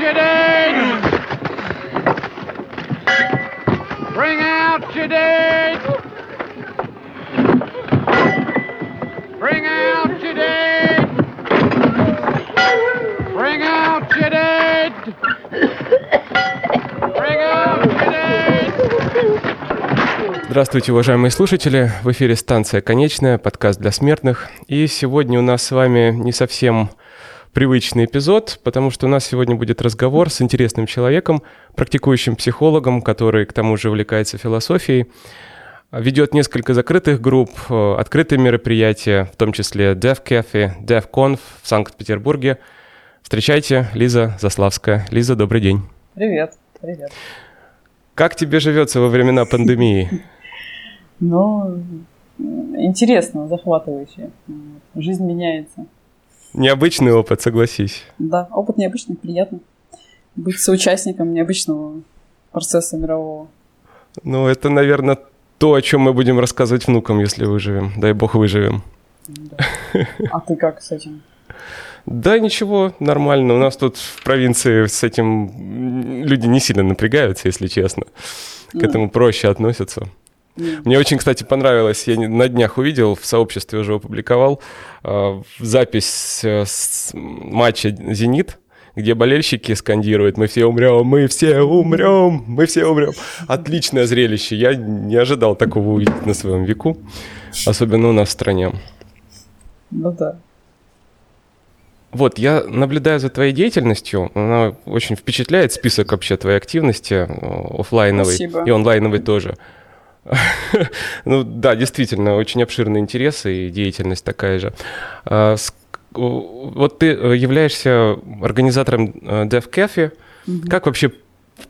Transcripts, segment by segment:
your dead! Bring out your dead! Bring out your dead! Bring out your dead! Bring out your dead! Здравствуйте, уважаемые слушатели! В эфире «Станция Конечная», подкаст для смертных. И сегодня у нас с вами не совсем привычный эпизод, потому что у нас сегодня будет разговор с интересным человеком, практикующим психологом, который к тому же увлекается философией, ведет несколько закрытых групп, открытые мероприятия, в том числе Death Cafe, Death Conf в Санкт-Петербурге. Встречайте, Лиза Заславская. Лиза, добрый день. Привет, привет. Как тебе живется во времена пандемии? Ну, интересно, захватывающе. Жизнь меняется. Необычный опыт, согласись. Да, опыт необычный, приятно. Быть соучастником необычного процесса мирового. Ну, это, наверное, то, о чем мы будем рассказывать внукам, если выживем. Дай бог выживем. Да. А ты как с этим? Да, ничего, нормально. У нас тут в провинции с этим люди не сильно напрягаются, если честно. К этому проще относятся. Мне очень, кстати, понравилось, я на днях увидел, в сообществе уже опубликовал запись с матча «Зенит», где болельщики скандируют «Мы все умрем! Мы все умрем! Мы все умрем!» Отличное зрелище, я не ожидал такого увидеть на своем веку, особенно у нас в стране. Ну да. Вот, я наблюдаю за твоей деятельностью, она очень впечатляет, список вообще твоей активности, офлайновой и онлайновой тоже. Ну да, действительно, очень обширные интересы и деятельность такая же. Вот ты являешься организатором Death Cafe. Как вообще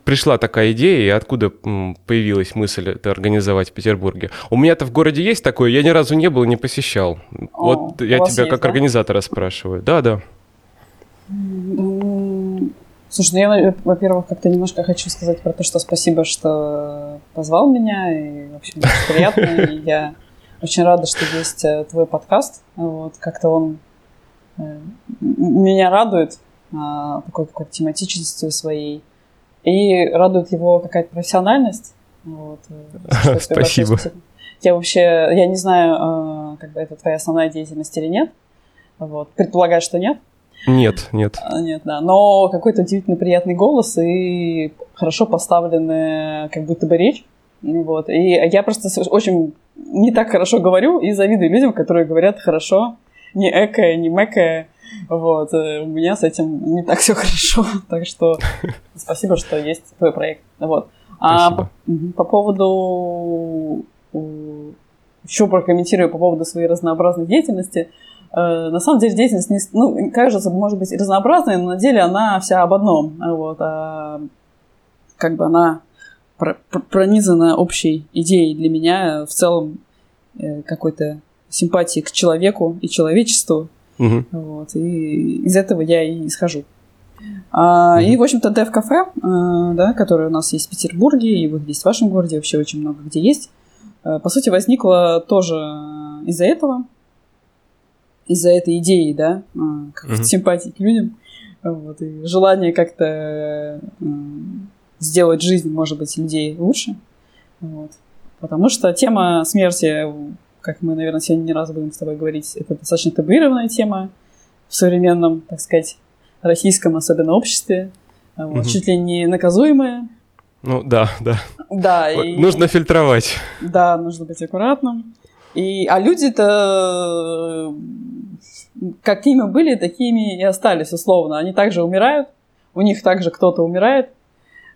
пришла такая идея и откуда появилась мысль это организовать в Петербурге? У меня-то в городе есть такое, я ни разу не был и не посещал. Вот я тебя как организатора спрашиваю. Да, да. Слушай, ну я, во-первых, как-то немножко хочу сказать про то, что спасибо, что позвал меня, и, в общем, очень приятно, и я очень рада, что есть твой подкаст, вот, как-то он меня радует такой тематичностью своей, и радует его какая-то профессиональность, вот. Спасибо. Я вообще, я не знаю, как бы это твоя основная деятельность или нет, вот, предполагаю, что нет. Нет, нет. Нет, да. Но какой-то удивительно приятный голос и хорошо поставленная как будто бы речь. Вот. И я просто очень не так хорошо говорю и завидую людям, которые говорят хорошо, не экая, не мэкая. Вот. У меня с этим не так все хорошо. Так что спасибо, что есть твой проект. Вот. Спасибо. А по поводу... Еще прокомментирую по поводу своей разнообразной деятельности. На самом деле деятельность, не, ну, кажется, может быть разнообразная, но на деле она вся об одном. Вот, а как бы она пронизана общей идеей для меня в целом какой-то симпатии к человеку и человечеству. Вот, и из этого я и исхожу. И, в общем-то, Death Cafe, да, которое у нас есть в Петербурге, и вот есть в вашем городе, вообще очень много где есть, по сути, возникло тоже из-за этого. Из-за этой идеи, да, какой-то симпатии к людям, вот, и желание как-то сделать жизнь, может быть, людей лучше, вот, потому что тема смерти, как мы, наверное, сегодня не раз будем с тобой говорить, это достаточно табуированная тема в современном, так сказать, российском особенно обществе, вот, чуть ли не наказуемая. Ну, да, да. Да. И... Нужно фильтровать. Да, нужно быть аккуратным. А люди-то какими были, такими и остались, условно. Они также умирают, у них также кто-то умирает,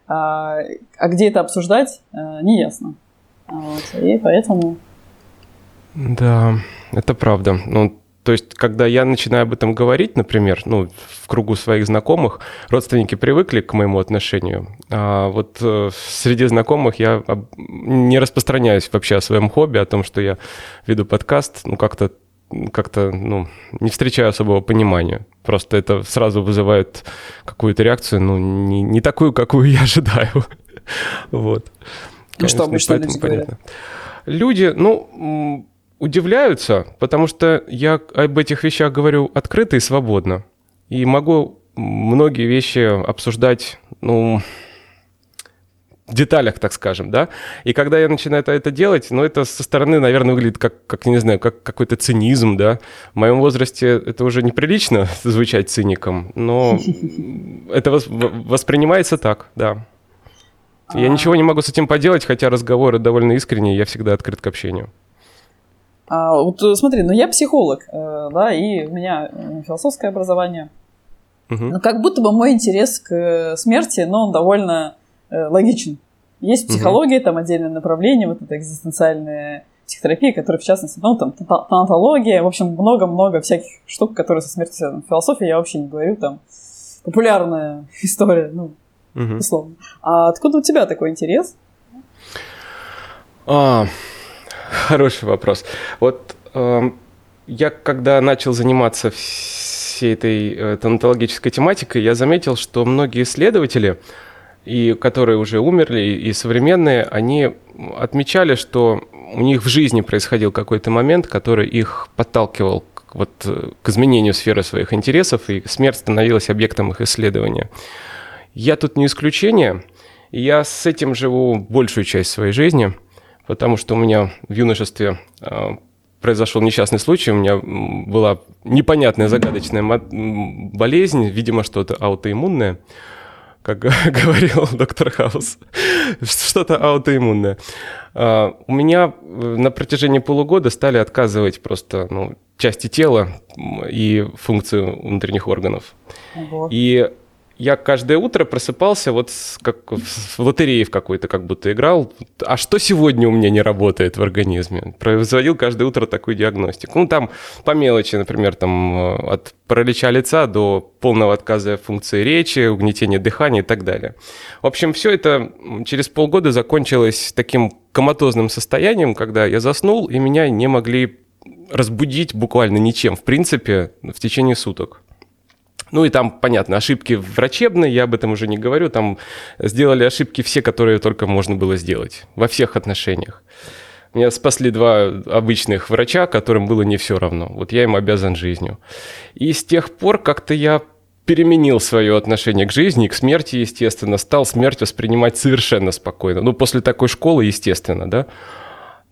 а где это обсуждать, неясно. Вот. И поэтому... Да, это правда. Ну, то есть, когда я начинаю об этом говорить, например, ну, в кругу своих знакомых, родственники привыкли к моему отношению, а вот среди знакомых я не распространяюсь вообще о своем хобби, о том, что я веду подкаст, ну, как-то ну, не встречаю особого понимания. Просто это сразу вызывает какую-то реакцию, ну, не такую, какую я ожидаю. Вот. Ну, что обычно люди говорят? Люди, ну... удивляются, потому что я об этих вещах говорю открыто и свободно. И могу многие вещи обсуждать, ну, в деталях, так скажем, да. И когда я начинаю это делать, ну, это со стороны, наверное, выглядит как не знаю, как какой-то цинизм, да. В моем возрасте это уже неприлично звучать циником, но это воспринимается так, да. Я ничего не могу с этим поделать, хотя разговоры довольно искренние, я всегда открыт к общению. Вот смотри, ну я психолог, да, и у меня философское образование. Угу. Но как будто бы мой интерес к смерти, но он довольно логичен. Есть психология, там отдельное направление, вот эта экзистенциальная психотерапия, которая в частности, ну там танатология, в общем, много-много всяких штук, которые со смертью связаны. Философия, я вообще не говорю, там популярная история, ну, условно. А откуда у тебя такой интерес? Хороший вопрос. Вот я, когда начал заниматься всей этой танатологической тематикой, я заметил, что многие исследователи, и которые уже умерли, и современные, они отмечали, что у них в жизни происходил какой-то момент, который их подталкивал к изменению сферы своих интересов, и смерть становилась объектом их исследования. Я тут не исключение, я с этим живу большую часть своей жизни, потому что у меня в юношестве произошел несчастный случай, у меня была непонятная загадочная болезнь, видимо, что-то аутоиммунное, как говорил доктор Хаус, что-то аутоиммунное. У меня на протяжении полугода стали отказывать просто части тела и функцию внутренних органов. Ого. И я каждое утро просыпался вот как в лотерее в какой-то как будто играл. А что сегодня у меня не работает в организме? Производил каждое утро такую диагностику. Ну, там по мелочи, например, там от паралича лица до полного отказа функции речи, угнетения дыхания и так далее. В общем, все это через полгода закончилось таким коматозным состоянием, когда я заснул, и меня не могли разбудить буквально ничем, в принципе, в течение суток. Ну и там, понятно, ошибки врачебные, я об этом уже не говорю, там сделали ошибки все, которые только можно было сделать, во всех отношениях. Меня спасли два обычных врача, которым было не все равно, вот я им обязан жизнью. И с тех пор как-то я переменил свое отношение к жизни, к смерти, естественно, стал смерть воспринимать совершенно спокойно, ну после такой школы, естественно, да.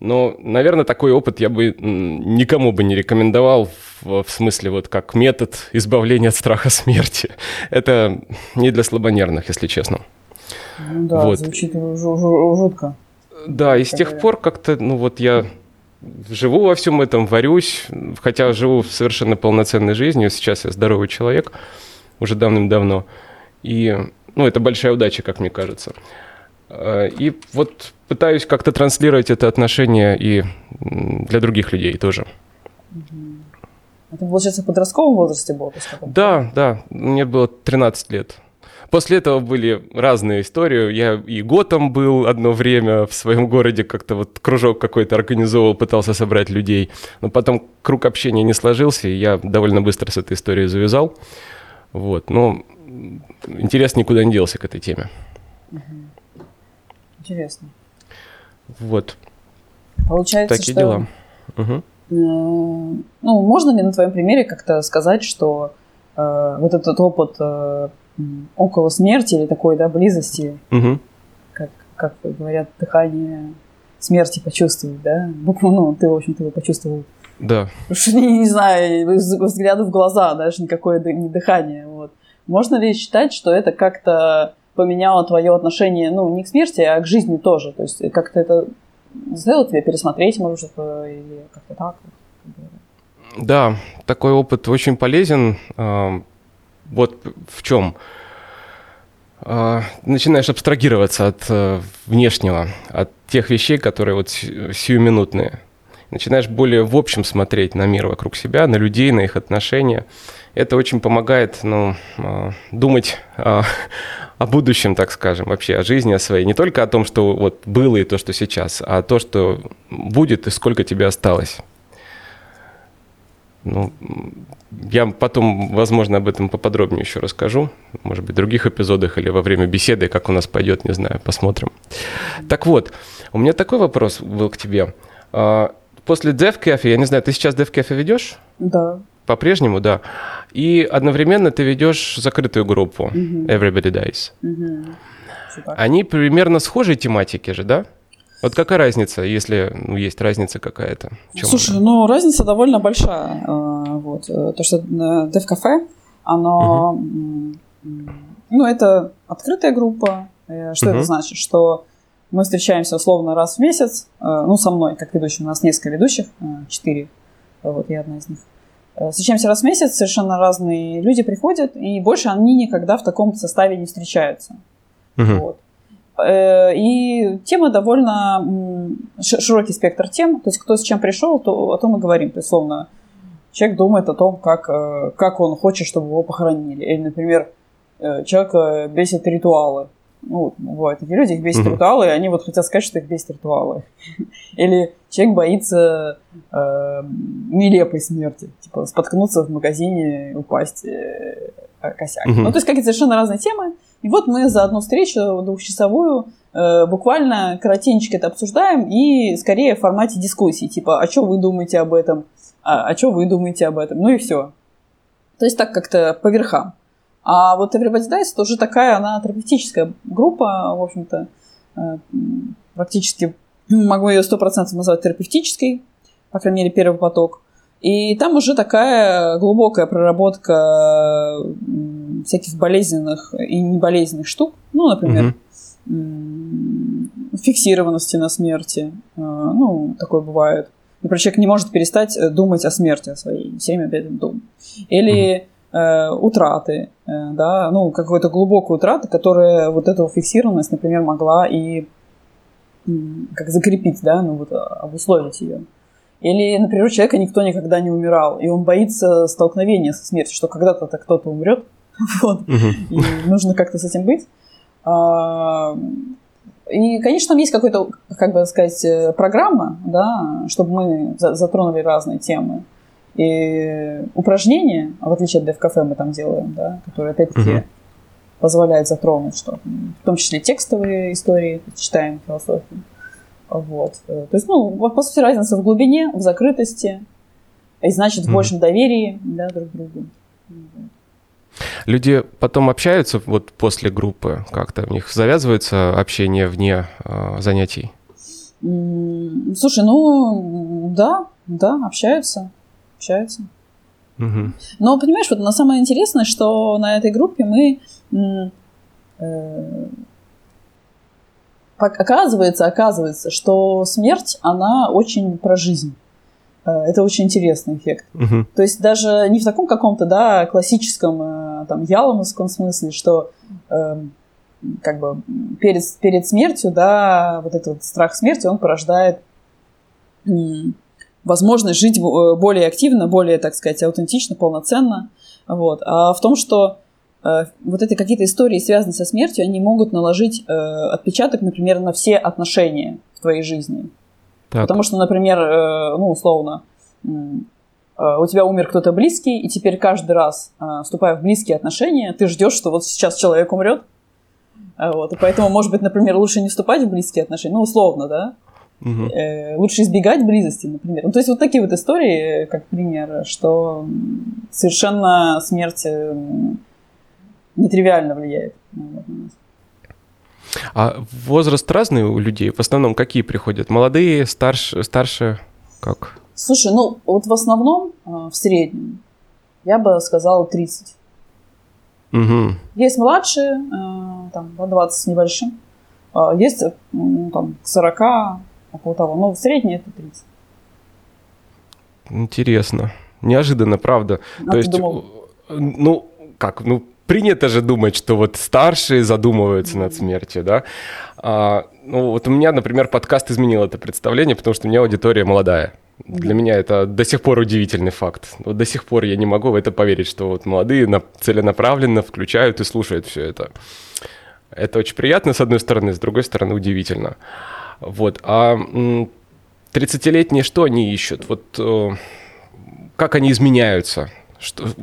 Но, наверное, такой опыт я бы никому бы не рекомендовал, в смысле, вот как метод избавления от страха смерти. Это не для слабонервных, если честно. Ну да, вот. Звучит жутко. Да, и с тех пор как-то, ну вот я живу во всем этом, варюсь, хотя живу совершенно полноценной жизнью, сейчас я здоровый человек, уже давным-давно. И, ну, это большая удача, как мне кажется. И вот пытаюсь как-то транслировать это отношение и для других людей тоже. Это, получается, в подростковом возрасте было? Да, мне было 13 лет. После этого были разные истории. Я и готом был одно время в своем городе, как-то вот кружок какой-то организовывал, пытался собрать людей. Но потом круг общения не сложился, и я довольно быстро с этой историей завязал. Вот, но интерес никуда не делся к этой теме. Интересно. Вот. Получается, такие что... дела. Ну, можно ли на твоем примере как-то сказать, что вот этот опыт около смерти или такой, да, близости, как говорят, дыхание смерти почувствовать, да? Ну, ты, в общем-то, его почувствовал. Да. Не знаю, взгляду в глаза, даже никакое не дыхание. Вот. Можно ли считать, что это как-то поменяло твое отношение, ну, не к смерти, а к жизни тоже? То есть как-то это сделало тебе пересмотреть, может, или как-то так? Да, такой опыт очень полезен. Вот в чем. Начинаешь абстрагироваться от внешнего, от тех вещей, которые вот сиюминутные. Начинаешь более в общем смотреть на мир вокруг себя, на людей, на их отношения. Это очень помогает, ну, думать о будущем, так скажем, вообще о жизни, о своей. Не только о том, что вот было и то, что сейчас, а то, что будет и сколько тебе осталось. Ну, я потом, возможно, об этом поподробнее еще расскажу. Может быть, в других эпизодах или во время беседы, как у нас пойдет, не знаю, посмотрим. Так вот, у меня такой вопрос был к тебе. После Death Cafe, я не знаю, ты сейчас Death Cafe ведешь? Да. По-прежнему, да. И одновременно ты ведешь закрытую группу Everybody Dies. Они примерно схожие тематики же, да? Вот какая разница, если есть разница какая-то? Слушай, разница довольно большая. Вот. То, что Death Cafe, оно... это открытая группа. Что это значит? Что мы встречаемся условно раз в месяц. Со мной, как ведущим. У нас несколько ведущих, 4. Вот я одна из них. Встречаемся раз в месяц, совершенно разные люди приходят, и больше они никогда в таком составе не встречаются. Вот. И тема довольно широкий спектр тем, то есть кто с чем пришел, то о том и говорим. То есть, словно, человек думает о том, как он хочет, чтобы его похоронили. Или, например, человек бесит ритуалы. Бывают такие люди, их бесит ритуалы, и они хотят сказать, что их бесит ритуалы. Или человек боится нелепой смерти, типа споткнуться в магазине, упасть, косяк. То есть какие-то совершенно разные темы. И вот мы за одну встречу двухчасовую буквально коротенько это обсуждаем, и скорее в формате дискуссии, типа, а что вы думаете об этом, а что вы думаете об этом, ну и все. То есть так как-то по верхам. А вот Everybody Dies тоже такая, она терапевтическая группа, в общем-то, практически могу ее 100% назвать терапевтической, по крайней мере, первый поток. И там уже такая глубокая проработка всяких болезненных и неболезненных штук. Например, фиксированности на смерти. Такое бывает. Например, человек не может перестать думать о смерти, о своей. Все время об этом думает. Или... утраты, да, какой-то глубокой утраты, которая вот эту фиксированность, например, могла и как закрепить, да, обусловить ее. Или, например, у человека никто никогда не умирал, и он боится столкновения со смертью, что когда-то кто-то умрет, и нужно как-то с этим быть. И, конечно, там есть какая-то, как бы сказать, программа, да, чтобы мы затронули разные темы. И упражнения, в отличие от Death Cafe, мы там делаем, да, которые опять-таки позволяют затронуть что-то, в том числе текстовые истории, читаем философию. Вот. То есть, по сути, разница в глубине, в закрытости, и значит, в большем доверии, да, друг к другу. Люди потом общаются вот после группы как-то? У них завязывается общение вне занятий? Слушай, да, общаются. Но, понимаешь, вот самое интересное, что на этой группе мы, оказывается, что смерть, она очень про жизнь. Это очень интересный эффект. То есть даже не в таком каком-то, да, классическом, там, яломовском смысле, что как бы перед смертью, да, вот этот вот страх смерти, он порождает... возможность жить более активно, более, так сказать, аутентично, полноценно. Вот. А в том, что вот эти какие-то истории, связанные со смертью, они могут наложить отпечаток, например, на все отношения в твоей жизни. Так. Потому что, например, условно, у тебя умер кто-то близкий, и теперь каждый раз, вступая в близкие отношения, ты ждешь, что вот сейчас человек умрет. Вот. И поэтому, может быть, например, лучше не вступать в близкие отношения, условно, да? Лучше избегать близости, например. То есть вот такие вот истории, как пример, что совершенно смерть нетривиально влияет на нас. А возраст разный у людей? В основном какие приходят? Молодые, старше? Как? Слушай, вот в основном, в среднем, я бы сказала 30. Есть младшие, там, 20 с небольшим. Есть, там, 40, около того, но в среднем это 30. Интересно. Неожиданно, правда. А то есть, думал? Принято же думать, что вот старшие задумываются над смертью, да? Вот у меня, например, подкаст изменил это представление, потому что у меня аудитория молодая. Для меня это до сих пор удивительный факт. Вот до сих пор я не могу в это поверить, что вот молодые целенаправленно включают и слушают все это. Это очень приятно, с одной стороны, с другой стороны, удивительно. Вот. А 30-летние что они ищут? Вот как они изменяются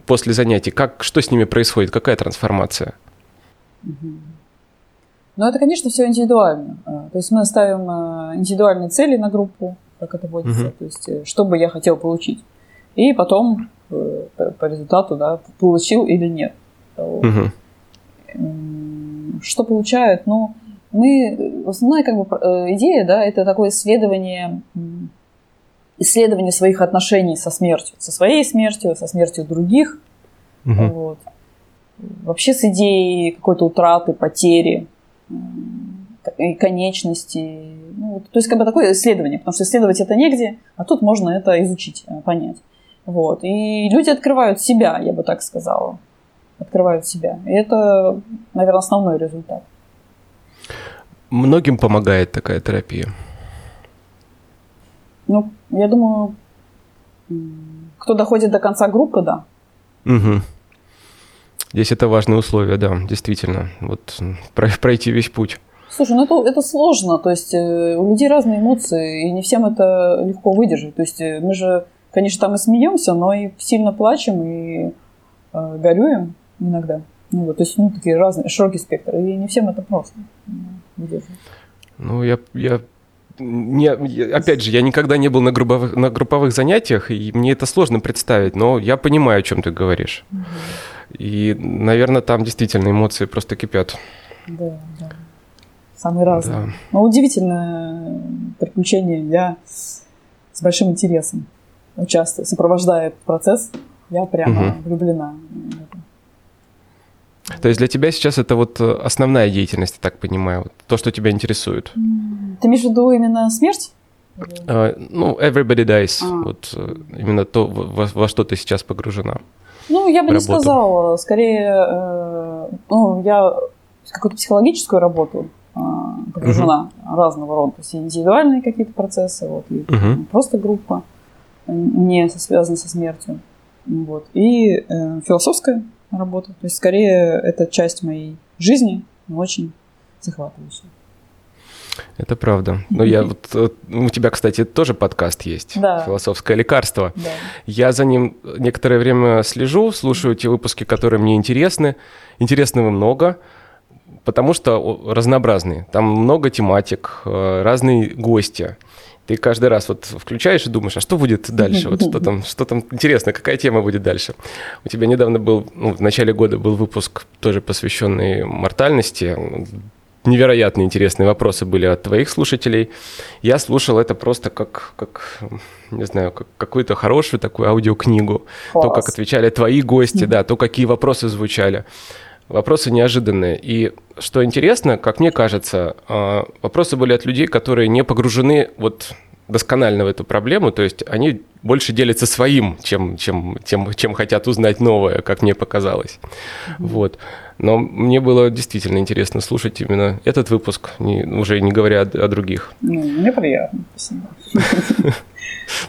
после занятий? Что с ними происходит? Какая трансформация? Это, конечно, все индивидуально. То есть мы ставим индивидуальные цели на группу, как это водится, то есть что бы я хотел получить. И потом по результату, да, получил или нет. Угу. Что получают? Ну, мы, основная как бы, идея, да, это такое исследование своих отношений со смертью, со своей смертью, со смертью других. Угу. Вот. Вообще с идеей какой-то утраты, потери, конечности. Ну, то есть как бы такое исследование, потому что исследовать это негде, а тут можно это изучить, понять. Вот. И люди открывают себя, я бы так сказала. Открывают себя. И это, наверное, основной результат. Многим помогает такая терапия? Ну, я думаю, кто доходит до конца группы, да. Угу. Здесь это важное условие, да, действительно. Вот пройти весь путь. Слушай, ну это сложно. То есть у людей разные эмоции, и не всем это легко выдержать. То есть мы же, конечно, там и смеемся, но и сильно плачем, и горюем иногда. Ну, вот, то есть, ну, такие разные, широкий спектр. И не всем это просто выдерживать. Ну, опять же, я никогда не был на групповых занятиях, и мне это сложно представить, но я понимаю, о чем ты говоришь. Угу. И, наверное, там действительно эмоции просто кипят. Да, да. Самые разные. Да. Но удивительное приключение. Я с большим интересом участвую, сопровождаю этот процесс. Я прямо угу. влюблена. То есть для тебя сейчас это вот основная деятельность, я так понимаю, то, что тебя интересует. Ты имеешь в виду именно смерть? Ну, Everybody Dies. Вот именно то, во что ты сейчас погружена. Ну, я бы не сказала. Скорее, я в какую-то психологическую работу погружена угу. разного рода. То есть индивидуальные какие-то процессы, вот, и угу. просто группа, не связанная со смертью. Вот. И философская работа. То есть, скорее, это часть моей жизни, но очень захватывающая. Это правда. Но я вот... У тебя, кстати, тоже подкаст есть. Да. «Философское лекарство». Да. Я за ним некоторое время слежу, слушаю те выпуски, которые мне интересны. Интересного много, потому что разнообразные. Там много тематик, разные гости. Ты каждый раз вот включаешь и думаешь, а что будет дальше? Вот что там интересно, какая тема будет дальше? У тебя недавно был, в начале года был выпуск, тоже посвященный мортальности. Невероятно интересные вопросы были от твоих слушателей. Я слушал это просто как не знаю, как какую-то хорошую такую аудиокнигу. Класс. То, как отвечали твои гости, да, то, какие вопросы звучали. Вопросы неожиданные. И что интересно, как мне кажется, вопросы были от людей, которые не погружены вот досконально в эту проблему, то есть они больше делятся своим, чем хотят узнать новое, как мне показалось. Mm-hmm. Вот. Но мне было действительно интересно слушать именно этот выпуск, уже не говоря о других. Ну, мне приятно. Спасибо.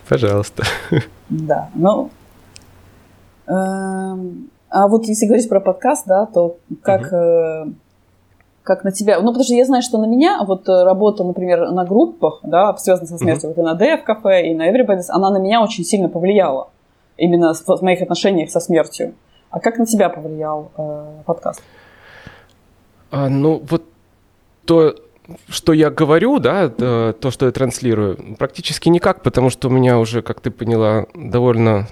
Пожалуйста. Да, ну... А вот если говорить про подкаст, да, то как на тебя... Ну, потому что я знаю, что на меня вот работа, например, на группах, да, связанная со смертью, вот и на Death Cafe, и на Everybody, она на меня очень сильно повлияла. Именно в моих отношениях со смертью. А как на тебя повлиял подкаст? Ну, вот то... Что я говорю, да, то, что я транслирую, практически никак, потому что у меня уже, как ты поняла, довольно...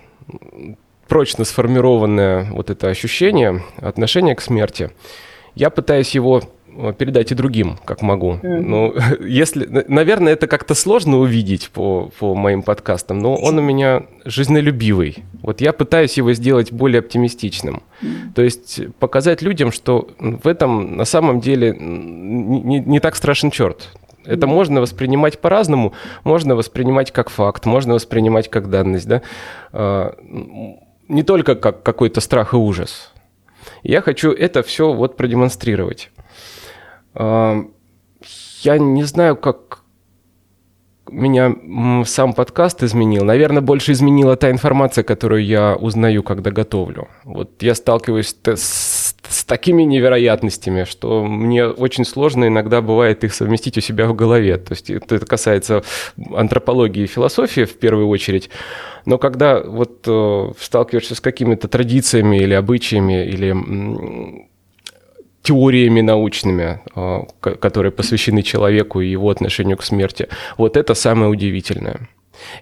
прочно сформированное вот это ощущение, отношение к смерти, я пытаюсь его передать и другим, как могу. Mm-hmm. Ну, наверное, это как-то сложно увидеть по моим подкастам, но он у меня жизнелюбивый. Вот я пытаюсь его сделать более оптимистичным. Mm-hmm. То есть показать людям, что в этом на самом деле не так страшен черт. Это можно воспринимать по-разному, можно воспринимать как факт, можно воспринимать как данность, да? Не только как какой-то страх и ужас. Я хочу это все вот продемонстрировать. Я не знаю, как меня сам подкаст изменил. Наверное, больше изменила та информация, которую я узнаю, когда готовлю. Вот я сталкиваюсь с такими невероятностями, что мне очень сложно иногда бывает их совместить у себя в голове. То есть это касается антропологии и философии в первую очередь. Но когда вот сталкиваешься с какими-то традициями или обычаями, или теориями научными, которые посвящены человеку и его отношению к смерти, вот это самое удивительное.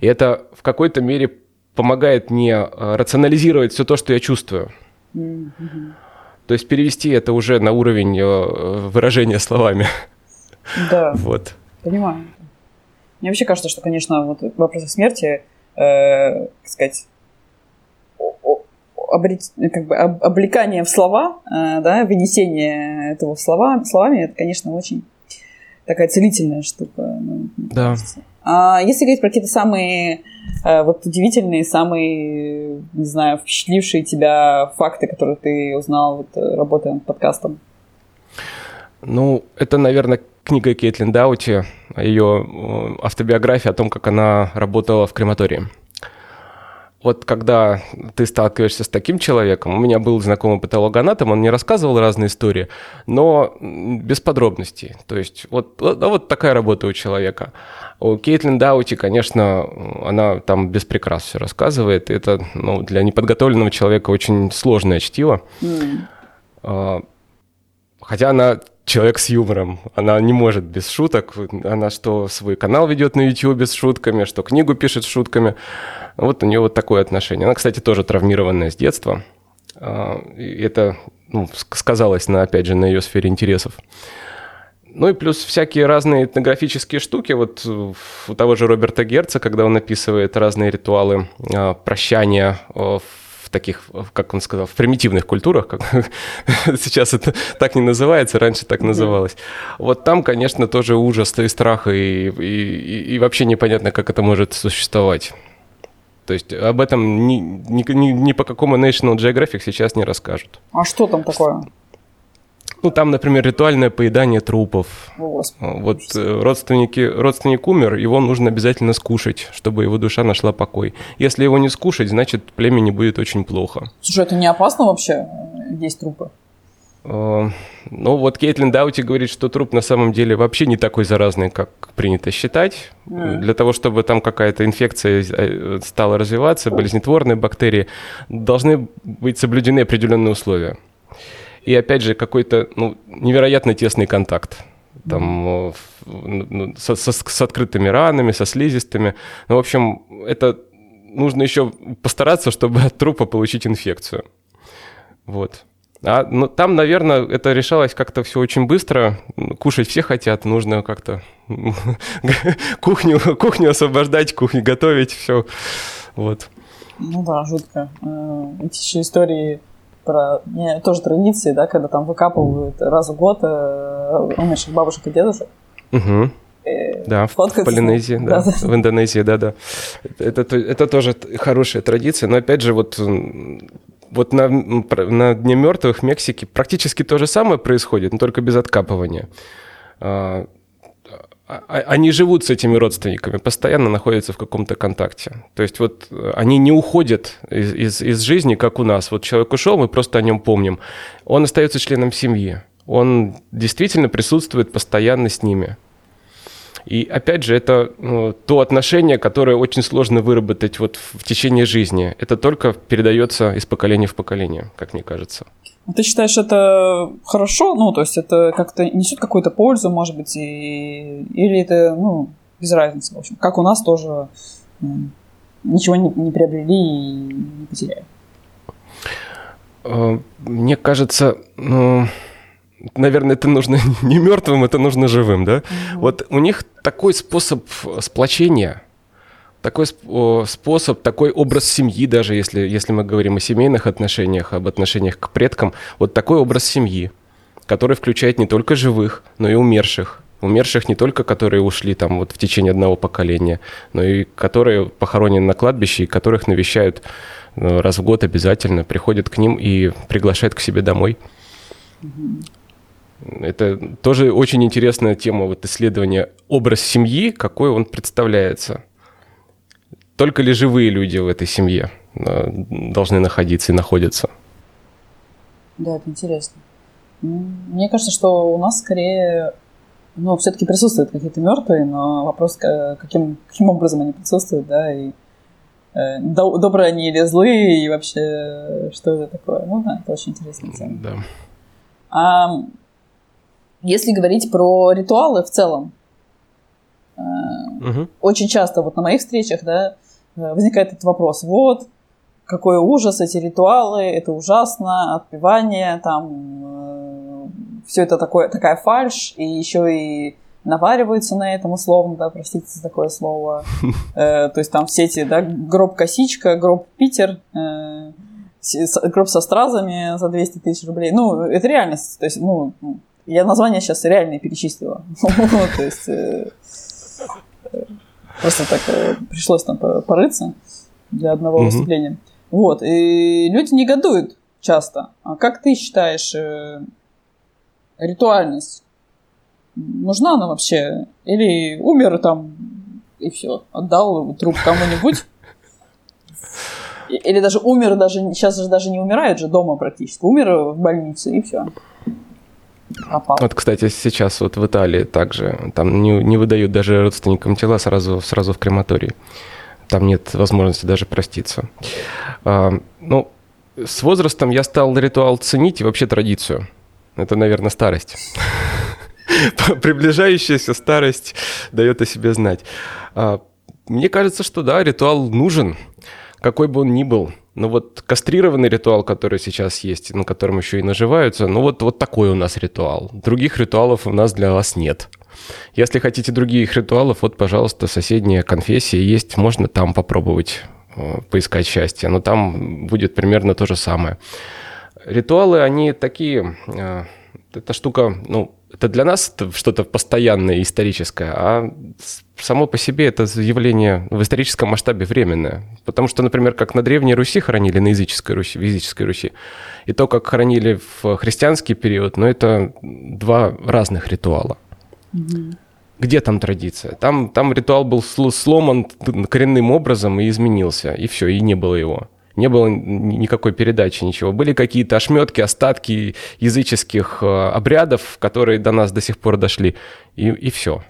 И это в какой-то мере помогает мне рационализировать все то, что я чувствую. Mm-hmm. То есть перевести это уже на уровень выражения словами. Да, вот. Понимаю. Мне вообще кажется, что, конечно, вот вопрос о смерти, так сказать, облекание в слова, да, вынесение этого в словами, это, конечно, очень такая целительная штука. Ну, да. А если говорить про какие-то самые вот удивительные, самые, не знаю, впечатлившие тебя факты, которые ты узнал, вот, работая над подкастом? Ну, это, наверное, книга Кейтлин Даути, ее автобиография о том, как она работала в крематории. Вот когда ты сталкиваешься с таким человеком, у меня был знакомый патологоанатом, он мне рассказывал разные истории, но без подробностей. То есть вот такая работа у человека. У Кейтлин Даути, конечно, она там без прикрас все рассказывает. Это, ну, для неподготовленного человека очень сложное чтиво. Mm. Хотя она человек с юмором, она не может без шуток. Она что свой канал ведет на YouTube с шутками, что книгу пишет с шутками. Вот у нее вот такое отношение. Она, кстати, тоже травмированная с детства. Это, ну, сказалось, опять же, на ее сфере интересов. Ну и плюс всякие разные этнографические штуки. Вот у того же Роберта Герца, когда он описывает разные ритуалы прощания в таких, как он сказал, в примитивных культурах, как сейчас это так не называется, раньше так называлось. Вот там, конечно, тоже ужас и страх, и вообще непонятно, как это может существовать. То есть об этом ни по какому National Geographic сейчас не расскажут. А что там такое? Ну, там, например, ритуальное поедание трупов. О, Господи, вот родственник умер, его нужно обязательно скушать, чтобы его душа нашла покой. Если его не скушать, значит, племени будет очень плохо. Слушай, это не опасно вообще, есть трупы? Ну, вот Кейтлин Даути говорит, что труп на самом деле вообще не такой заразный, как принято считать. Mm. Для того, чтобы там какая-то инфекция стала развиваться, болезнетворные бактерии, должны быть соблюдены определенные условия. И опять же, какой-то, ну, невероятно тесный контакт там, ну, с открытыми ранами, со слизистыми. Ну, в общем, это нужно еще постараться, чтобы от трупа получить инфекцию. Вот. А, ну, там, наверное, это решалось как-то все очень быстро. Кушать все хотят, нужно как-то кухню освобождать, кухню готовить, все. Вот. Ну да, жутко. Эти еще истории про тоже традиции, да, когда там выкапывают раз в год умерших бабушек и дедушек. Угу. Да, в Полинезии, да, в Индонезии, да. Это тоже хорошая традиция, но опять же, вот на Дне мертвых в Мексике практически то же самое происходит, но только без откапывания. Они живут с этими родственниками, постоянно находятся в каком-то контакте. То есть вот они не уходят из жизни, как у нас. Вот человек ушел, мы просто о нем помним. Он остается членом семьи. Он действительно присутствует постоянно с ними. И опять же, это, ну, то отношение, которое очень сложно выработать вот в течение жизни. Это только передается из поколения в поколение, как мне кажется. Ты считаешь, это хорошо? Ну, то есть это как-то несет какую-то пользу, может быть, или это, ну, без разницы, в общем. Как у нас тоже, ну, ничего не приобрели и не потеряли. Мне кажется, ну... Наверное, это нужно не мертвым, это нужно живым, да? Mm-hmm. Вот у них такой способ сплочения, такой способ, такой образ семьи, даже если мы говорим о семейных отношениях, об отношениях к предкам, вот такой образ семьи, который включает не только живых, но и умерших. Умерших не только, которые ушли там вот в течение одного поколения, но и которые похоронены на кладбище, и которых навещают раз в год обязательно, приходят к ним и приглашают к себе домой. Mm-hmm. Это тоже очень интересная тема, вот исследования образ семьи, какой он представляется. Только ли живые люди в этой семье должны находиться и находятся? Да, это интересно. Мне кажется, что у нас скорее, ну, все-таки присутствуют какие-то мертвые, но вопрос, каким образом они присутствуют, да, и добрые они или злые, и вообще, что это такое. Ну да, это очень интересная тема. Да. Если говорить про ритуалы в целом, очень часто вот на моих встречах, да, возникает этот вопрос. Вот, какой ужас, эти ритуалы, это ужасно, отпевание, там, все это такая фальшь, и еще и навариваются на этом условно, да, простите за такое слово. То есть там все эти, да, гроб-косичка, гроб-Питер, гроб со стразами за 200 тысяч рублей. Ну, это реальность. То есть, ну, я название сейчас реальные перечислила. То есть просто так пришлось там порыться для одного выступления. Вот. И люди негодуют часто. А как ты считаешь, ритуальность, нужна она вообще? Или умер там и все, отдал труп кому-нибудь? Или даже умер, даже сейчас же даже не умирает же дома практически. Умер в больнице и все. Попал. Вот, кстати, сейчас вот в Италии также там не выдают даже родственникам тела сразу в крематории. Там нет возможности даже проститься. Ну, с возрастом я стал ритуал ценить и вообще традицию. Это, наверное, старость. Приближающаяся старость дает о себе знать. Мне кажется, что да, ритуал нужен, какой бы он ни был. Но вот кастрированный ритуал, который сейчас есть, на котором еще и наживаются, ну вот такой у нас ритуал. Других ритуалов у нас для вас нет. Если хотите других ритуалов, вот, пожалуйста, соседняя конфессия есть, можно там попробовать поискать счастье, но там будет примерно то же самое. Ритуалы, они такие, эта штука, ну, это для нас что-то постоянное, историческое, а само по себе это явление в историческом масштабе временное. Потому что, например, как на Древней Руси хоронили, на языческой Руси, в языческой Руси, и то, как хоронили в христианский период, но это два разных ритуала. Mm-hmm. Где там традиция? Там ритуал был сломан коренным образом и изменился, и все, и не было его. Не было никакой передачи, ничего. Были какие-то ошметки, остатки языческих обрядов, которые до нас до сих пор дошли, и все.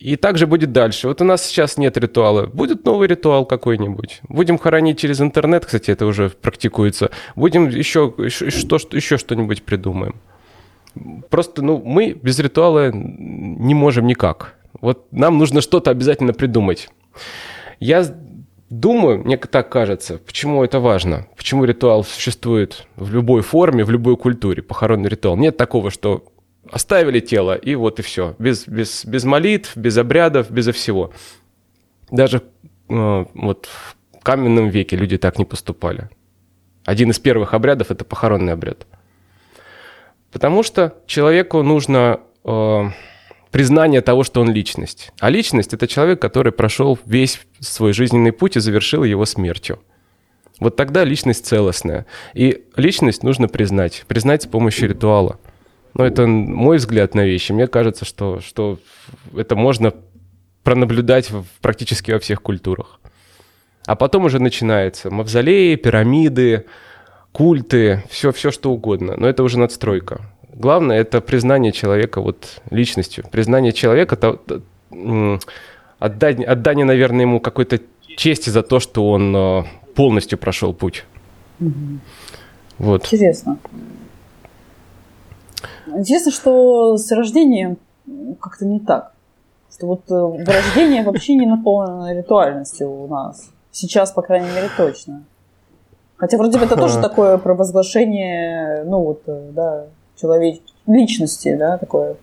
И так же будет дальше. Вот у нас сейчас нет ритуала. Будет новый ритуал какой-нибудь. Будем хоронить через интернет, кстати, это уже практикуется. Будем еще что-нибудь придумаем. Просто, ну, мы без ритуала не можем никак. Вот нам нужно что-то обязательно придумать. Я... Думаю, мне так кажется, почему это важно, почему ритуал существует в любой форме, в любой культуре, похоронный ритуал. Нет такого, что оставили тело, и вот и все, без молитв, без обрядов, безо всего. Даже вот в каменном веке люди так не поступали. Один из первых обрядов – это похоронный обряд. Потому что человеку нужно... признание того, что он личность. А личность – это человек, который прошел весь свой жизненный путь и завершил его смертью. Вот тогда личность целостная. И личность нужно признать. Признать с помощью ритуала. Но это мой взгляд на вещи. Мне кажется, что это можно пронаблюдать практически во всех культурах. А потом уже начинается мавзолеи, пирамиды, культы, все что угодно. Но это уже надстройка. Главное – это признание человека вот личностью. Признание человека – это отдание, наверное, ему какой-то чести за то, что он полностью прошел путь. Угу. Вот. Интересно. Интересно, что с рождением как-то не так. Что вот рождение вообще не наполнено ритуальностью у нас. Сейчас, по крайней мере, точно. Хотя вроде бы это тоже такое провозглашение, ну вот, да... человек, личности, да, такое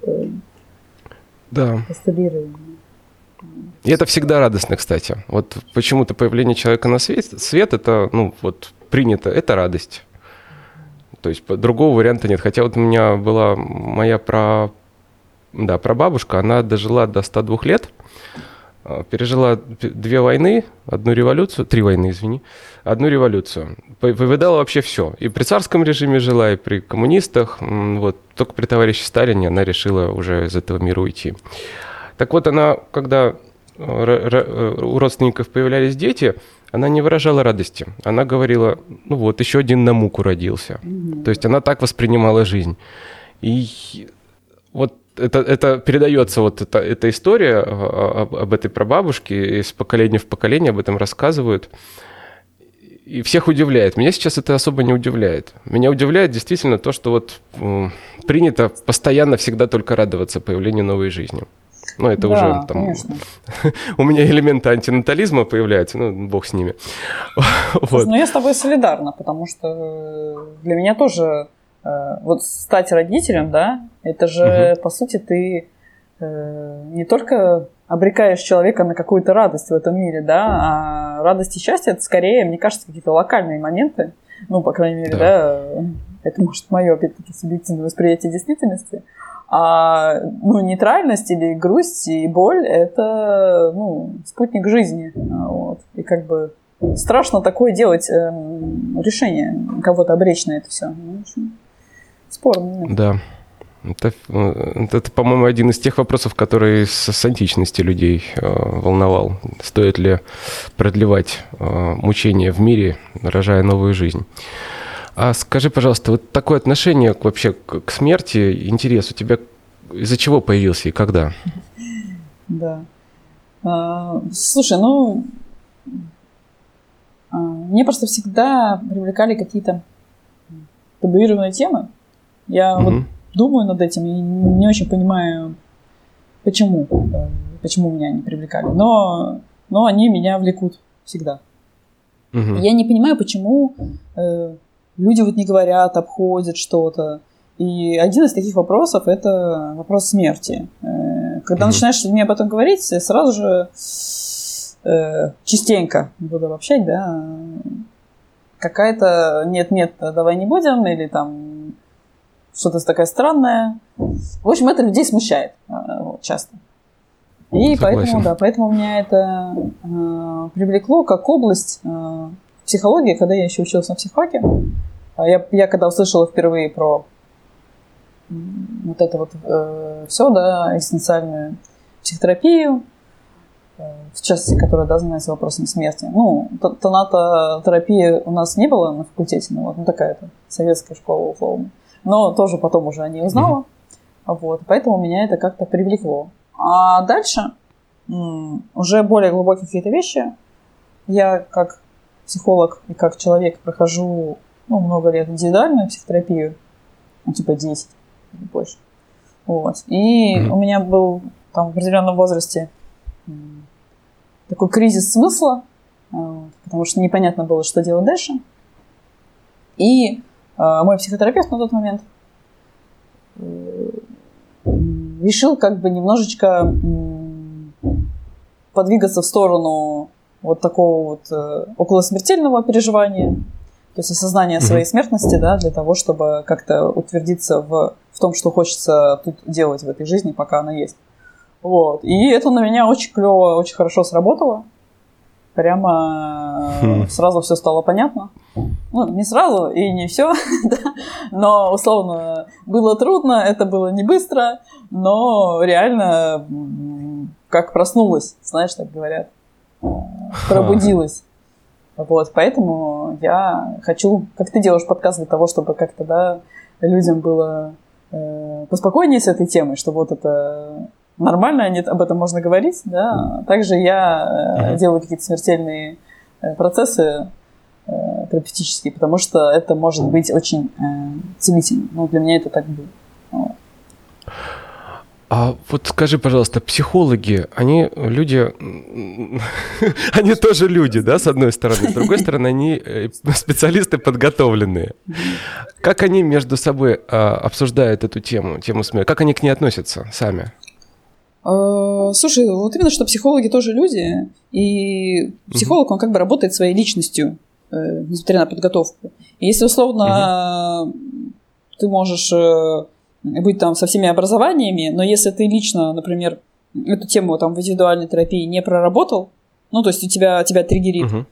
да. Постулирование. И это всегда радостно, кстати. Вот почему-то появление человека на свет это, ну, вот принято, это радость. То есть другого варианта нет. Хотя вот у меня была моя прабабушка, она дожила до 102 лет, пережила 2 войны, 1 революцию, 3 войны, извини, 1 революцию. Повидала вообще все. И при царском режиме жила, и при коммунистах. Вот. Только при товарище Сталине она решила уже из этого мира уйти. Так вот, она, когда у родственников появлялись дети, она не выражала радости. Она говорила, ну вот, еще один на муку родился. То есть она так воспринимала жизнь. И вот это передается, вот эта история об этой прабабушке, из поколения в поколение об этом рассказывают. И всех удивляет. Меня сейчас это особо не удивляет. Меня удивляет действительно то, что вот принято постоянно всегда только радоваться появлению новой жизни. Ну, это да, уже там... У меня элементы антинатализма появляются, ну, бог с ними. Вот. Но я с тобой солидарна, потому что для меня тоже... Вот стать родителем, да, это же, по сути, ты не только обрекаешь человека на какую-то радость в этом мире, да, а радость и счастье – это скорее, мне кажется, какие-то локальные моменты. Ну, по крайней мере, да, это, может, мое, опять-таки, субъективное восприятие действительности. А, ну, нейтральность или грусть и боль – это, ну, спутник жизни. Вот. И как бы страшно такое делать решение, кого-то обречь на это все. Ну, спорно. Да. Это, по-моему, один из тех вопросов, который с античности людей волновал. Стоит ли продлевать мучения в мире, рожая новую жизнь? А скажи, пожалуйста, вот такое отношение вообще к смерти, интерес у тебя из-за чего появился и когда? Да. Слушай, ну, мне просто всегда привлекали какие-то табуированные темы. Я вот думаю над этим и не очень понимаю, почему меня не привлекали. Но они меня влекут всегда. Я не понимаю, почему... Люди вот не говорят, обходят что-то. И один из таких вопросов – это вопрос смерти. Когда начинаешь с людьми об этом говорить, сразу же частенько буду обобщать, да, какая-то «нет-нет, давай не будем» или там что-то такое странное. В общем, это людей смущает часто. И поэтому меня это привлекло как область психологии, когда я еще училась на психфаке. Я когда услышала впервые про вот это вот все, да, экзистенциальную психотерапию, в частности, которая, да, занимается вопросом смерти. Ну, танатотерапии у нас не было на факультете, ну, вот, ну такая-то советская школа условно. Но тоже потом уже о ней узнала. Вот, поэтому меня это как-то привлекло. А дальше уже более глубокие какие-то вещи. Я как психолог и как человек прохожу, ну, много лет индивидуальную психотерапию, ну, типа 10 или больше. Вот. И у меня был там в определенном возрасте такой кризис смысла, потому что непонятно было, что делать дальше. И мой психотерапевт на тот момент решил как бы немножечко подвигаться в сторону вот такого вот околосмертельного переживания, то есть осознания своей смертности, да, для того, чтобы как-то утвердиться в том, что хочется тут делать в этой жизни, пока она есть. Вот. И это на меня очень клево, очень хорошо сработало. Прямо сразу все стало понятно. Ну, не сразу и не все, да, но, условно, было трудно, это было не быстро, но реально как проснулась, знаешь, так говорят. Пробудилась. Вот, поэтому я хочу, как ты делаешь подкаст для того, чтобы как-то, да, людям было поспокойнее с этой темой, что вот это нормально, об этом можно говорить, да. Также я делаю какие-то смертельные процессы терапевтические, потому что это может быть очень целительным. Ну, для меня это так было. Вот. А вот скажи, пожалуйста, психологи, они люди, они тоже люди, да, с одной стороны, с другой стороны, они специалисты подготовленные. Как они между собой обсуждают эту тему смерти? Как они к ней относятся сами? Слушай, вот именно, что психологи тоже люди, и психолог, он как бы работает своей личностью, несмотря на подготовку. И если, условно, ты можешь... быть там со всеми образованиями, но если ты лично, например, эту тему там в индивидуальной терапии не проработал, ну, то есть тебя триггерит,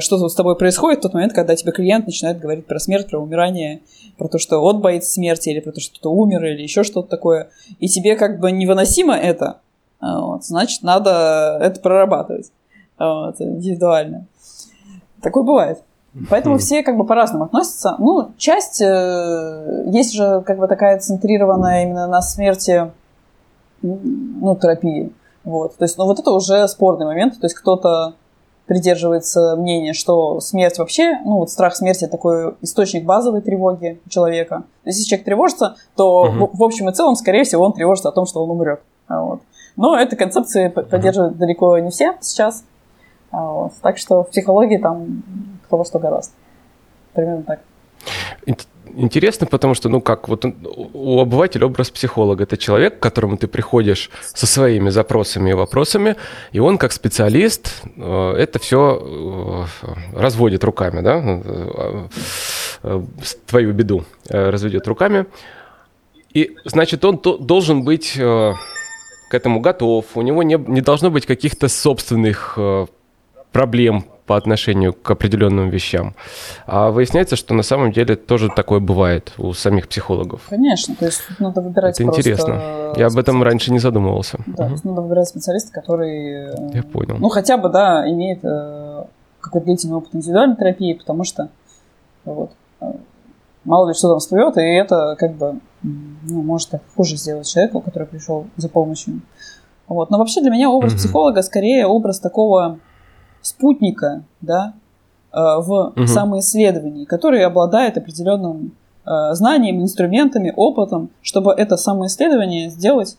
что-то с тобой происходит в тот момент, когда тебе клиент начинает говорить про смерть, про умирание, про то, что он боится смерти, или про то, что кто-то умер, или еще что-то такое, и тебе как бы невыносимо это, вот, значит, надо это прорабатывать, вот, индивидуально. Такое бывает. Поэтому все как бы по-разному относятся. Ну, часть, есть же как бы такая центрированная именно на смерти, ну, терапия. Вот. То есть, ну, вот это уже спорный момент. То есть кто-то придерживается мнения, что смерть вообще, ну, вот страх смерти такой источник базовой тревоги у человека. То есть если человек тревожится, то в общем и целом, скорее всего, он тревожится о том, что он умрет. Вот. Но эту концепцию поддерживают далеко не все сейчас. Вот. Так что в психологии там кто во что гораздо. Примерно так. Интересно, потому что, ну как, вот у обывателя образ психолога. Это человек, к которому ты приходишь со своими запросами и вопросами, и он как специалист это все разводит руками, да, твою беду разведет руками. И, значит, он должен быть к этому готов, у него не должно быть каких-то собственных проблем по отношению к определенным вещам. А выясняется, что на самом деле тоже такое бывает у самих психологов. Конечно, то есть надо выбирать это просто... Это интересно. Я об этом раньше не задумывался. Да, то есть надо выбирать специалиста, который... Я понял. Ну, хотя бы, да, имеет какой-то длительный опыт индивидуальной терапии, потому что вот, мало ли что там всплывет, и это как бы может хуже сделать человеку, который пришел за помощью. Вот. Но вообще для меня образ психолога скорее образ такого... спутника, да, в самоисследовании, который обладает определенным знанием, инструментами, опытом, чтобы это самоисследование сделать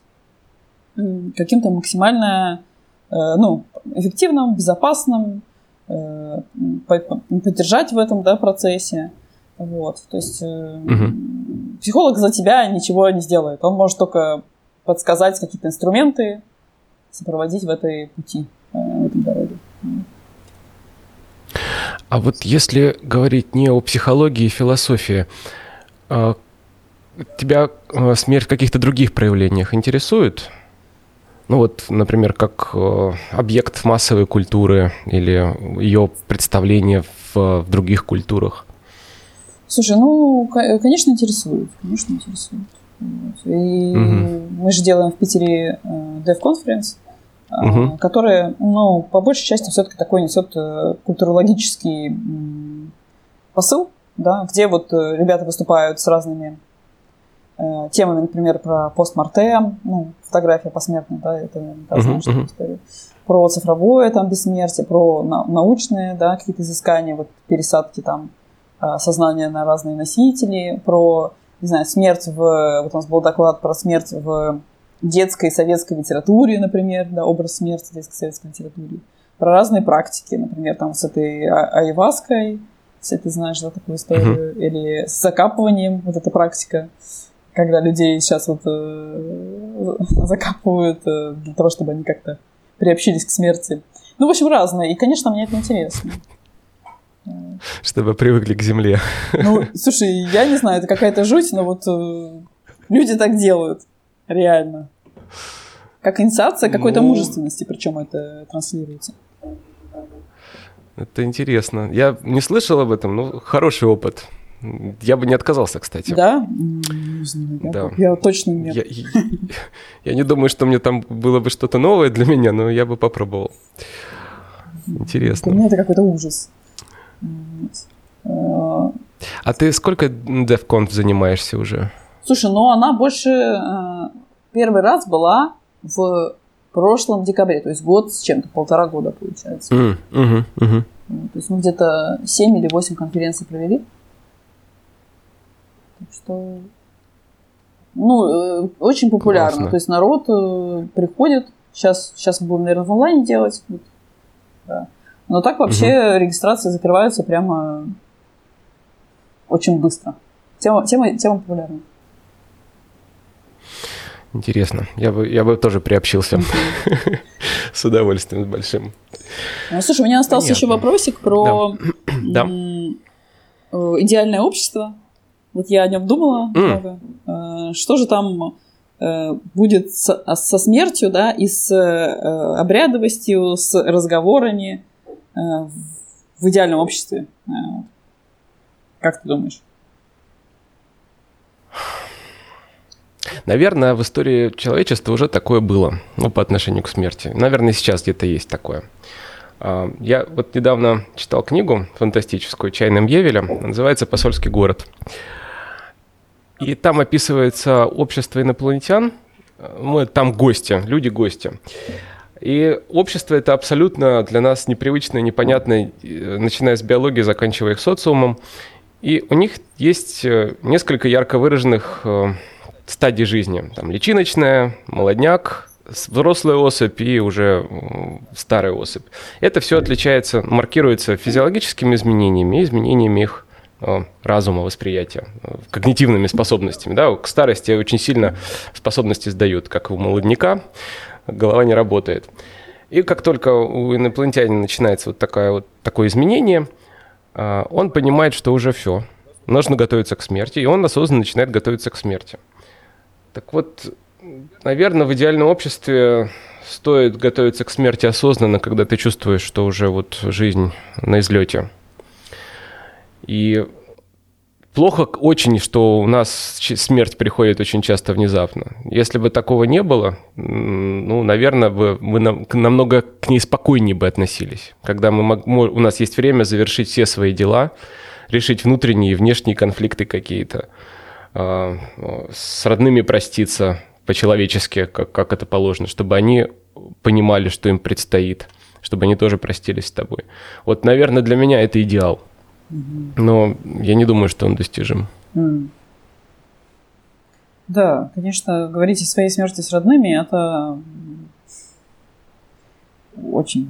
каким-то максимально эффективным, безопасным, поддержать в этом, да, процессе. Вот. То есть психолог за тебя ничего не сделает. Он может только подсказать какие-то инструменты, сопроводить в этой пути, в этом дороге. А вот если говорить не о психологии и философии, тебя смерть в каких-то других проявлениях интересует? Ну вот, например, как объект массовой культуры или ее представление в других культурах? Слушай, ну, конечно, интересует. Конечно, интересует. И мы же делаем в Питере Death Conf, которые, ну, по большей части все-таки такой несет культурологический посыл, да, где вот ребята выступают с разными темами, например, про постмортем, ну, фотография посмертная, да, это, наверное, та история, про цифровое там бессмертие, про научные, да, какие-то изыскания, вот пересадки там сознания на разные носители, про, не знаю, смерть в... Вот у нас был доклад про смерть в... детской советской литературе, например, да, образ смерти в детской советской литературе, про разные практики, например, там с этой айваской, если ты знаешь, да, такую историю, или с закапыванием, вот эта практика, когда людей сейчас вот закапывают для того, чтобы они как-то приобщились к смерти. Ну, в общем, разное, и, конечно, мне это интересно. Чтобы привыкли к земле. Ну, слушай, я не знаю, это какая-то жуть, но вот люди так делают. Реально. Как инициация какой-то мужественности, причем это транслируется. Это интересно. Я не слышал об этом, но хороший опыт. Я бы не отказался, кстати. Да? Не знаю, да. Я точно нет. Я не думаю, что мне там было бы что-то новое для меня, но я бы попробовал. Интересно. Для меня это какой-то ужас. А ты сколько DevConf занимаешься уже? Слушай, ну она больше первый раз была в прошлом декабре, то есть год с чем-то, полтора года получается. То есть мы где-то 7 или 8 конференций провели. Так что, ну, очень популярно. Классно. То есть народ приходит, сейчас мы будем, наверное, в онлайне делать. Вот. Да. Но так вообще регистрации закрываются прямо очень быстро. Тема популярна. Интересно. Я бы тоже приобщился с удовольствием, с большим. Слушай, у меня остался еще вопросик про идеальное общество. Вот я о нем думала. Что же там будет со смертью, да, и с обрядовостью, с разговорами в идеальном обществе? Как ты думаешь? Наверное, в истории человечества уже такое было, ну, по отношению к смерти. Наверное, сейчас где-то есть такое. Я вот недавно читал книгу фантастическую «Чайным Евелем», называется «Посольский город». И там описывается общество инопланетян, мы там гости, люди-гости. И общество это абсолютно для нас непривычное, непонятное, начиная с биологии, заканчивая их социумом. И у них есть несколько ярко выраженных стадий жизни. Там личиночная, молодняк, взрослая особь и уже старая особь. Это все отличается, маркируется физиологическими изменениями и изменениями их разума, восприятия, когнитивными способностями. Да? К старости очень сильно способности сдают, как у молодняка, голова не работает. И как только у инопланетянина начинается такое изменение, он понимает, что уже все, нужно готовиться к смерти, и он осознанно начинает готовиться к смерти. Так вот, наверное, в идеальном обществе стоит готовиться к смерти осознанно, когда ты чувствуешь, что уже жизнь на излете. И плохо очень, что у нас смерть приходит очень часто внезапно. Если бы такого не было, наверное, мы намного к ней спокойнее бы относились. Когда у нас есть время завершить все свои дела, решить внутренние и внешние конфликты какие-то, с родными проститься по-человечески, как это положено, чтобы они понимали, что им предстоит, чтобы они тоже простились с тобой. Наверное, для меня это идеал. Но я не думаю, что он достижим. Да, конечно, говорить о своей смерти с родными – это очень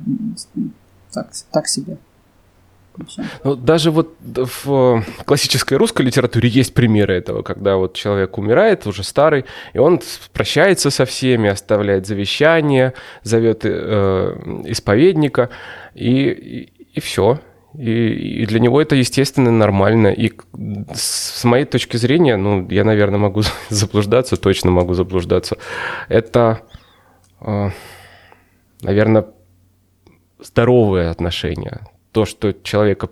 так себе. Даже в классической русской литературе есть примеры этого, когда человек умирает, уже старый, и он прощается со всеми, оставляет завещание, зовет исповедника, и все. И для него это, естественно, нормально. И с моей точки зрения, я, наверное, могу заблуждаться, точно могу заблуждаться, это, наверное, здоровые отношения. То, что человека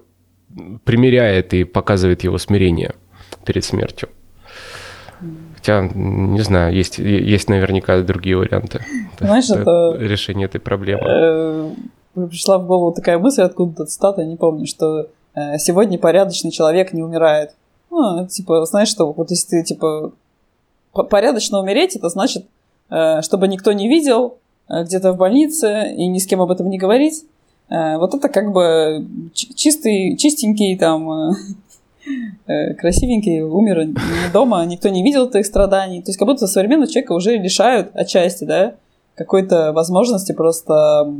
примиряет и показывает его смирение перед смертью. Хотя, не знаю, есть наверняка другие варианты решения этой проблемы. Пришла в голову такая мысль, откуда-то цитата, я не помню, что сегодня порядочный человек не умирает. Знаешь, что если ты, порядочно умереть, это значит, чтобы никто не видел где-то в больнице и ни с кем об этом не говорить. Это как бы чистенький, красивенький, умер дома, никто не видел твоих страданий. То есть как будто современного человека уже лишают отчасти, да, какой-то возможности просто...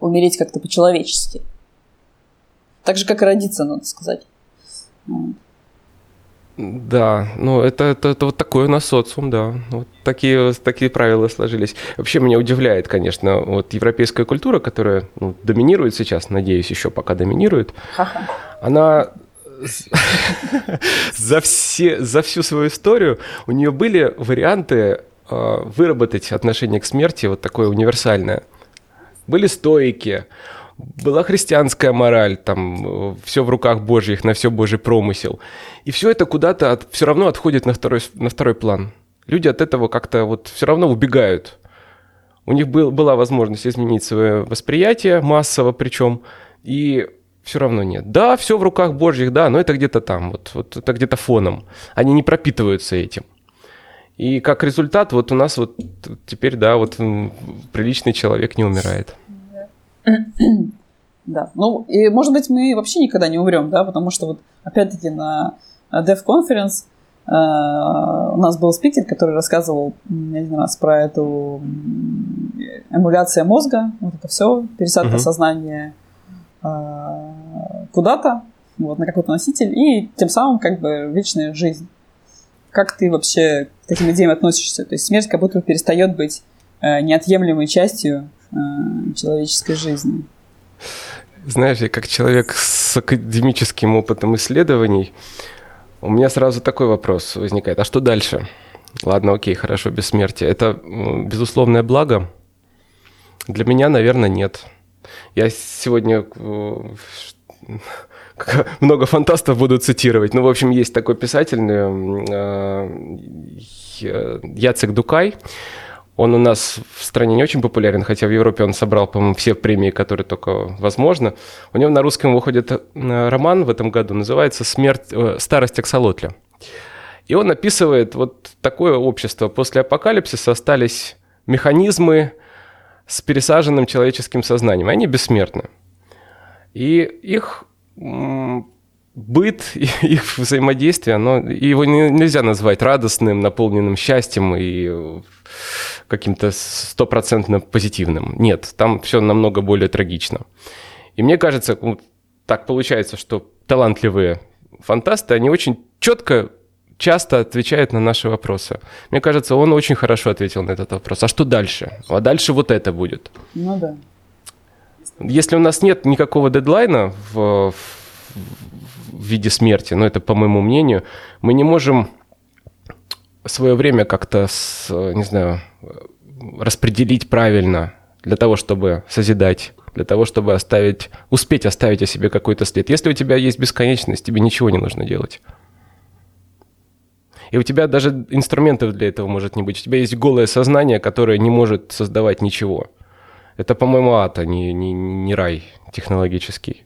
умереть как-то по-человечески. Так же, как и родиться, надо сказать. Да, это такой у нас социум, да. Такие правила сложились. Вообще меня удивляет, конечно, европейская культура, которая доминирует сейчас, надеюсь, еще пока доминирует, она... За всю свою историю у нее были варианты выработать отношение к смерти такое универсальное. Были стоики, была христианская мораль, все в руках Божьих, на все Божий промысел. И все это куда-то все равно отходит на второй план. Люди от этого как-то все равно убегают. У них была возможность изменить свое восприятие, массово причем, и все равно нет. Да, все в руках Божьих, да, но это где-то там, это где-то фоном. Они не пропитываются этим. И как результат, у нас теперь, да, приличный человек не умирает. Да. И, может быть, мы вообще никогда не умрем, да, потому что опять-таки на Death Conference у нас был спикер, который рассказывал один раз про эту эмуляцию мозга, это все, пересадка сознания куда-то, на какой-то носитель, и тем самым как бы вечная жизнь. Как ты вообще к таким идеям относишься? То есть смерть как будто перестает быть неотъемлемой частью человеческой жизни. Знаешь, я как человек с академическим опытом исследований, у меня сразу такой вопрос возникает. А что дальше? Ладно, окей, хорошо, бессмертие. Это безусловное благо? Для меня, наверное, нет. Я сегодня... Много фантастов буду цитировать. В общем, есть такой писатель Яцек Дукай. Он у нас в стране не очень популярен, хотя в Европе он собрал, по-моему, все премии, которые только возможно. У него на русском выходит роман в этом году, называется «Старость Аксолотля». И он описывает такое общество. После апокалипсиса остались механизмы с пересаженным человеческим сознанием. Они бессмертны. И их быт, их взаимодействие, но его нельзя назвать радостным, наполненным счастьем и каким-то стопроцентно позитивным. Нет, там все намного более трагично. И мне кажется, так получается, что талантливые фантасты, они очень четко, часто отвечают на наши вопросы. Мне кажется, он очень хорошо ответил на этот вопрос. А что дальше? А дальше вот это будет. Ну да. Если у нас нет никакого дедлайна в виде смерти, но это по моему мнению, мы не можем свое время как-то, не знаю, распределить правильно для того, чтобы созидать, для того, чтобы успеть оставить о себе какой-то след. Если у тебя есть бесконечность, тебе ничего не нужно делать. И у тебя даже инструментов для этого может не быть. У тебя есть голое сознание, которое не может создавать ничего. Это, по-моему, ад, а не рай технологический.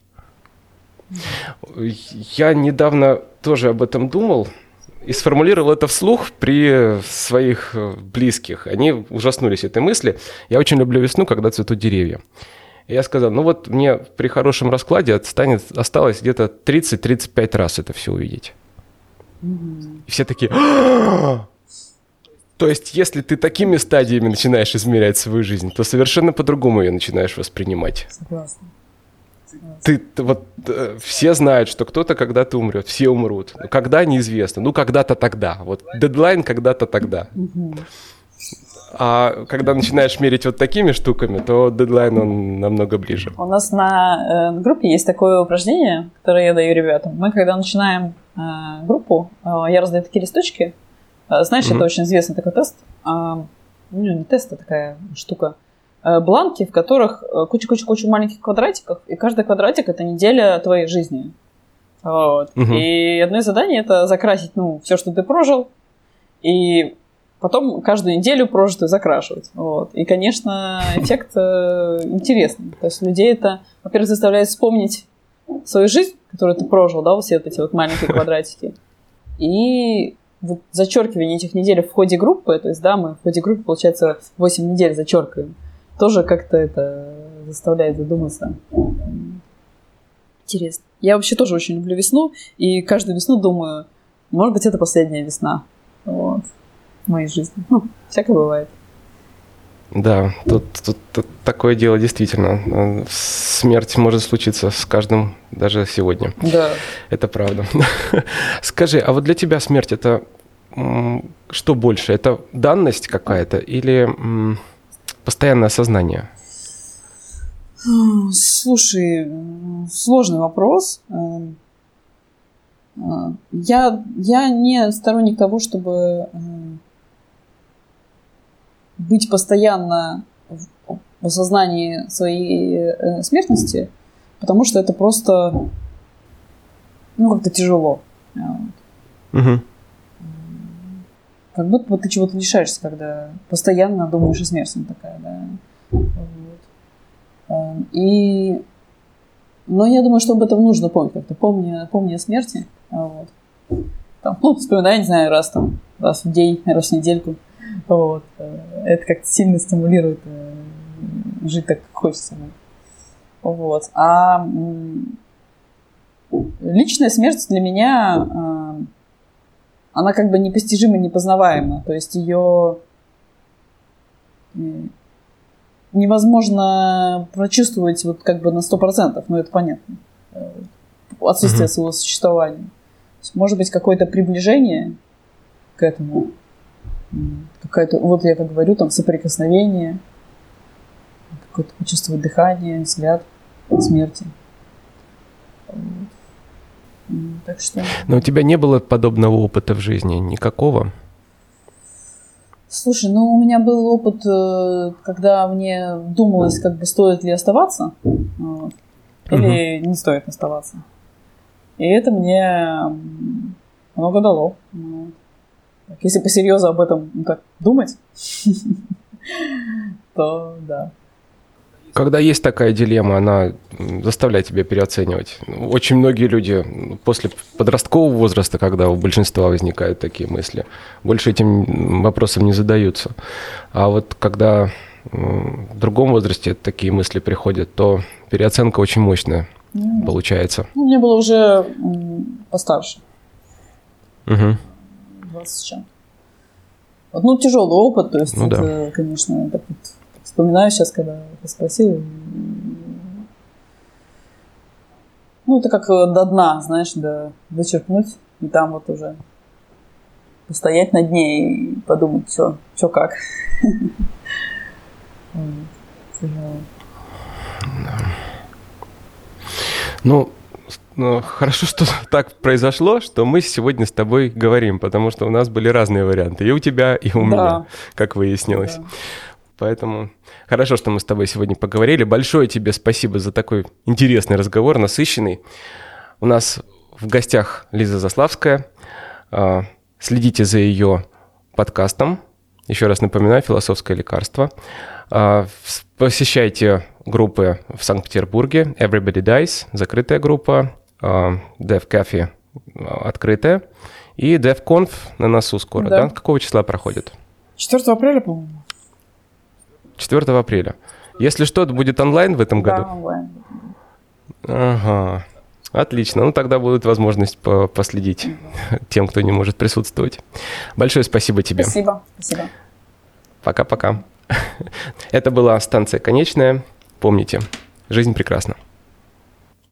Я недавно тоже об этом думал и сформулировал это вслух при своих близких. Они ужаснулись этой мысли. Я очень люблю весну, когда цветут деревья. Я сказал, мне при хорошем раскладе осталось где-то 30-35 раз это все увидеть. И все такие... То есть, если ты такими стадиями начинаешь измерять свою жизнь, то совершенно по-другому ее начинаешь воспринимать. Согласна. Ты все знают, что кто-то когда-то умрет, все умрут. Но когда, неизвестно. Когда-то тогда. Дедлайн когда-то тогда. А когда начинаешь мерить такими штуками, то дедлайн, он намного ближе. У нас на группе есть такое упражнение, которое я даю ребятам. Мы, когда начинаем группу, я раздаю такие листочки. Знаешь, это очень известный такой тест. Не тест, а такая штука. Бланки, в которых куча-куча-куча маленьких квадратиков, и каждый квадратик – это неделя твоей жизни. И одно из заданий – это закрасить все, что ты прожил, и потом каждую неделю прожитую закрашивать. И, конечно, эффект интересный. То есть людей это, во-первых, заставляет вспомнить свою жизнь, которую ты прожил, да, все эти маленькие квадратики. И зачеркивание этих недель в ходе группы, то есть, да, мы в ходе группы, получается, 8 недель зачеркиваем, тоже как-то это заставляет задуматься. Интересно. Я вообще тоже очень люблю весну, и каждую весну думаю, может быть, это последняя весна. В моей жизни. Всякое бывает. Да, тут такое дело действительно. Смерть может случиться с каждым даже сегодня. Да. Это правда. Скажи, а для тебя смерть это что больше? Это данность какая-то или постоянное осознание? Слушай, сложный вопрос. Я не сторонник того, чтобы... быть постоянно в осознании своей смертности, потому что это просто как-то тяжело. Угу. Как будто бы ты чего-то лишаешься, когда постоянно думаешь о смерти. Такая, да? Но я думаю, что об этом нужно помнить. Как-то помни о смерти. Вспоминай, не знаю, раз в день, раз в недельку. Это как-то сильно стимулирует жить так, как хочется. А личная смерть для меня, она как бы непостижима, непознаваема. То есть ее невозможно прочувствовать как бы на 100%, это понятно. Отсутствие своего существования. Может быть, какое-то приближение к этому. Какая-то, я как говорю, соприкосновение, какое-то почувствовать дыхание, взгляд смерти. Так что... Но у тебя не было подобного опыта в жизни? Никакого? Слушай, у меня был опыт, когда мне думалось, стоит ли оставаться, или не стоит оставаться. И это мне много дало. Если по-серьезу об этом думать, то да. Когда есть такая дилемма, она заставляет тебя переоценивать. Очень многие люди после подросткового возраста, когда у большинства возникают такие мысли, больше этим вопросом не задаются. А когда в другом возрасте такие мысли приходят, то переоценка очень мощная получается. Мне было уже постарше. Угу. 20 с чем-то. Вот, ну, тяжелый опыт, то есть, ну, это, да, конечно, так вот, вспоминаю сейчас, когда ты спросил. Ну, это как до дна, знаешь, до вычерпнуть, и там вот уже постоять на дне и подумать, что как. Тяжело. Ну, хорошо, что так произошло, что мы сегодня с тобой говорим, потому что у нас были разные варианты, и у тебя, и у меня, как выяснилось. Да. Поэтому хорошо, что мы с тобой сегодня поговорили. Большое тебе спасибо за такой интересный разговор, насыщенный. У нас в гостях Лиза Заславская. Следите за ее подкастом. Еще раз напоминаю, «Философское лекарство». Посещайте группы в Санкт-Петербурге. Everybody Dies, закрытая группа. Death Cafe, открытая. И Death Conf на носу скоро, да? Какого числа проходит? 4 апреля, по-моему. 4 апреля. Если что, это будет онлайн в этом году? Да, онлайн. Ага. Отлично. Ну, тогда будет возможность последить тем, кто не может присутствовать. Большое спасибо тебе. Спасибо. Спасибо. Пока-пока. Это была «Станция Конечная». Помните, жизнь прекрасна.